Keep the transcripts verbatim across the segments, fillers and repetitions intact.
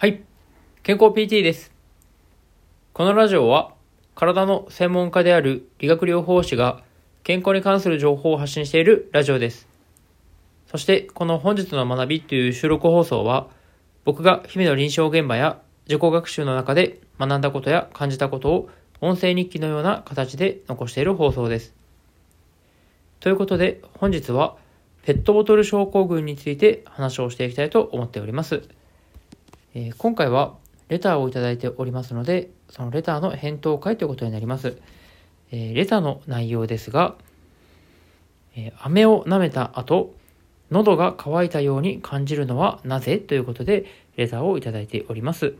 はい、健康 ピーティー です。このラジオは体の専門家である理学療法士が健康に関する情報を発信しているラジオです。そしてこの本日の学びという収録放送は僕が日々の臨床現場や自己学習の中で学んだことや感じたことを音声日記のような形で残している放送です。ということで本日はペットボトル症候群について話をしていきたいと思っております。えー、今回はレターをいただいておりますので、そのレターの返答会ということになります。えー、レターの内容ですが、えー、飴を舐めた後、喉が渇いたように感じるのはなぜということでレターをいただいております。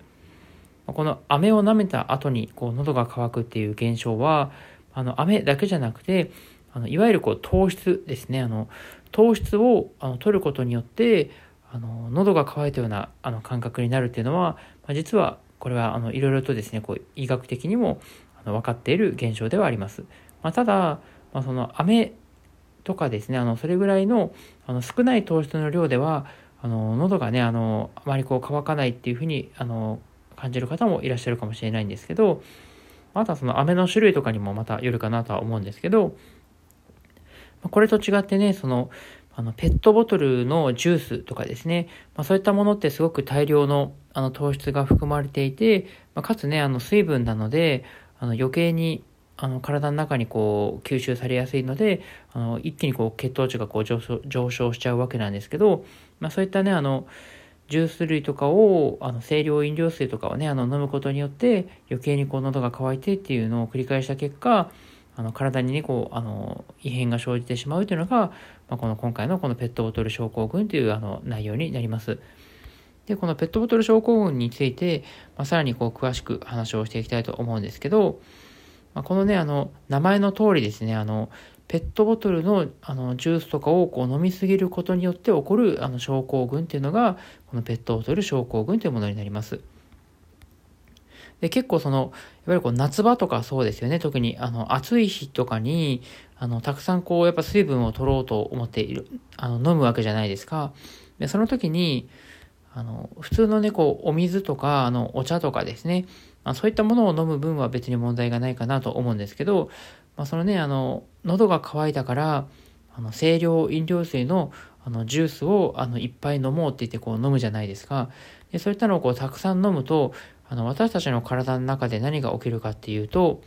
この飴を舐めた後にこう喉が渇くっていう現象は、あの飴だけじゃなくて、あのいわゆるこう糖質ですね。あの糖質をあの取ることによってあの喉が渇いたようなあの感覚になるっていうのは、まあ、実はこれはあのいろいろとですねこう医学的にもあの分かっている現象ではあります。まあ、ただ、まあ、その飴とかですねあのそれぐらい の, あの少ない糖質の量ではあの喉がね あ, のあまりこう渇かないっていうふうにあの感じる方もいらっしゃるかもしれないんですけど、またその飴の種類とかにもまたよるかなとは思うんですけど、これと違ってねそのあのペットボトルのジュースとかですね、まあ、そういったものってすごく大量 の, あの糖質が含まれていて、まあ、かつねあの水分なのであの余計にあの体の中にこう吸収されやすいのであの一気にこう血糖値がこう 上, 昇上昇しちゃうわけなんですけど、まあ、そういったねあのジュース類とかをあの清涼飲料水とかをねあの飲むことによって余計にこう喉が渇いてっていうのを繰り返した結果あの体にねこうあの異変が生じてしまうというのが、まあ、この今回のこのペットボトル症候群というあの内容になります。でこのペットボトル症候群について、まあ、さらにこう詳しく話をしていきたいと思うんですけど、まあ、このねあの名前の通りですねあのペットボトル の, あのジュースとかをこう飲みすぎることによって起こるあの症候群というのがこのペットボトル症候群というものになります。で結構そのいわゆるこう夏場とかそうですよね、特にあの暑い日とかにあのたくさんこうやっぱ水分を取ろうと思っているあの飲むわけじゃないですか。でその時にあの普通のねこうお水とかあのお茶とかですね、まあ、そういったものを飲む分は別に問題がないかなと思うんですけど、まあ、そのねあの喉が渇いたからあの清涼飲料水のあのジュースをあのいっぱい飲もうって言ってこう飲むじゃないですか。でそういったのをこうたくさん飲むとあの私たちの体の中で何が起きるかっていうと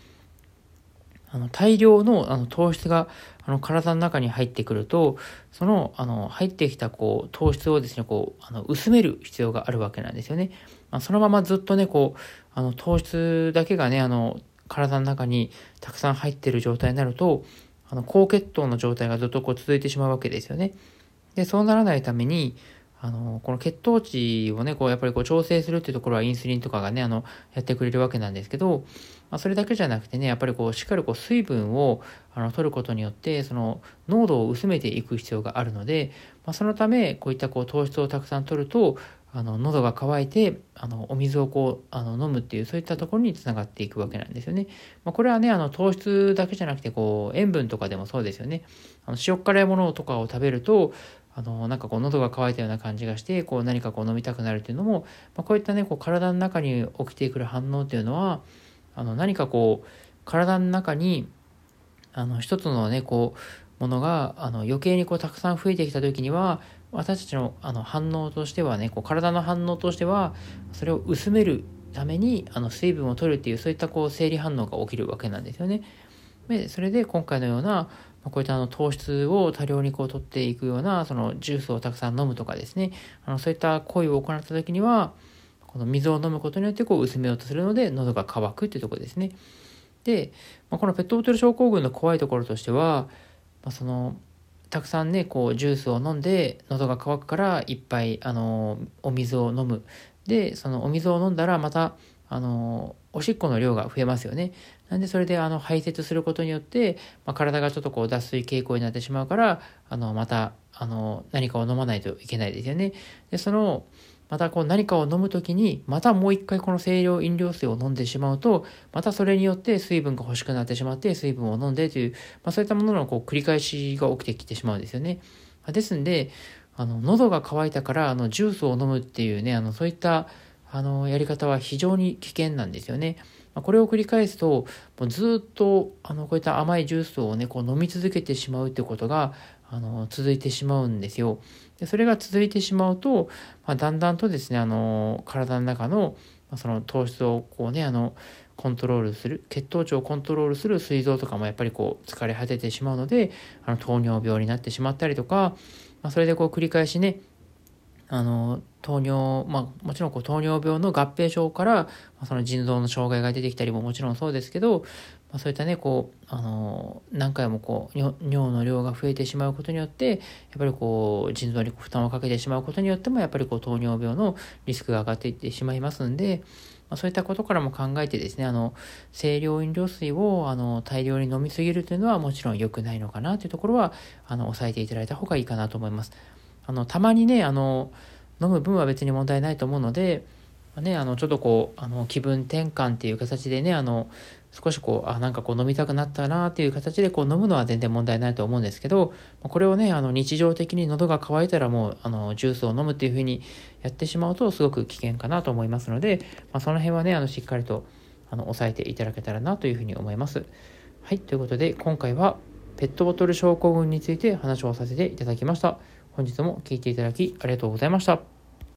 あの大量 の, あの糖質があの体の中に入ってくるとそ の, あの入ってきたこう糖質をですねこうあの薄める必要があるわけなんですよね。まあ、そのままずっとねこうあの糖質だけがねあの体の中にたくさん入っている状態になるとあの高血糖の状態がずっとこう続いてしまうわけですよね。でそうならないためにあのこの血糖値をねこうやっぱりこう調整するっていうところはインスリンとかがねあのやってくれるわけなんですけど、まあ、それだけじゃなくてねやっぱりこうしっかりこう水分をあの取ることによってその濃度を薄めていく必要があるので、まあ、そのためこういったこう糖質をたくさん取るとあの喉が渇いてあのお水をこうあの飲むっていうそういったところにつながっていくわけなんですよね。まあ、これはねあの糖質だけじゃなくてこう塩分とかでもそうですよね。あの塩辛いものとかを食べるとあのなんかこう喉が渇いたような感じがしてこう何かこう飲みたくなるというのも、まあ、こういったねこう体の中に起きてくる反応というのはあの何かこう体の中にあの一つのねこうものがあの余計にこうたくさん増えてきた時には私たち の, あの反応としてはねこう体の反応としてはそれを薄めるためにあの水分を取るっていうそういったこう生理反応が起きるわけなんですよね。でそれで今回のようなこういったあの糖質を多量にこう取っていくようなそのジュースをたくさん飲むとかですねあのそういった行為を行った時にはこの水を飲むことによってこう薄めようとするので喉が渇くっていうところですね。で、まあ、このペットボトル症候群の怖いところとしては、まあ、そのたくさんねこうジュースを飲んで喉が渇くからいっぱいあのお水を飲む。でそのお水を飲んだらまたあのおしっこの量が増えますよね。なんでそれであの排泄することによって、まあ、体がちょっとこう脱水傾向になってしまうからあのまたあの何かを飲まないといけないですよね。でそのまたこう何かを飲むときにまたもう一回この清涼飲料水を飲んでしまうとまたそれによって水分が欲しくなってしまって水分を飲んでという、まあ、そういったもののこう繰り返しが起きてきてしまうんですよね。ですんであの喉が渇いたからあのジュースを飲むっていうねあのそういったあのやり方は非常に危険なんですよね。これを繰り返すと、もうずっとあのこういった甘いジュースをね、こう飲み続けてしまうということがあの続いてしまうんですよ。でそれが続いてしまうと、まあ、だんだんとですね、あの体の中のその糖質をこうね、あのコントロールする、血糖値をコントロールする膵臓とかもやっぱりこう疲れ果ててしまうので、あの糖尿病になってしまったりとか、まあ、それでこう繰り返しね、あの糖尿、まあ、もちろんこう糖尿病の合併症から、まあ、その腎臓の障害が出てきたりももちろんそうですけど、まあ、そういったねこうあの何回もこう 尿, 尿の量が増えてしまうことによって、やっぱりこう腎臓に負担をかけてしまうことによってもやっぱりこう糖尿病のリスクが上がっていってしまいますんで、まあ、そういったことからも考えてですね、あの清涼飲料水をあの大量に飲みすぎるというのはもちろん良くないのかなというところはあの抑えていただいた方がいいかなと思います。あのたまにね、あの飲む分は別に問題ないと思うので、まあね、あのちょっとこうあの気分転換っていう形でね、あの少しこうあなんかこう飲みたくなったなっていう形でこう飲むのは全然問題ないと思うんですけど、これをね、あの日常的に喉が渇いたらもうあのジュースを飲むっていう風にやってしまうとすごく危険かなと思いますので、まあ、その辺はね、あのしっかりとあの抑えていただけたらなという風に思います。はい、ということで今回はペットボトル症候群について話をさせていただきました。本日も聞いていただきありがとうございました。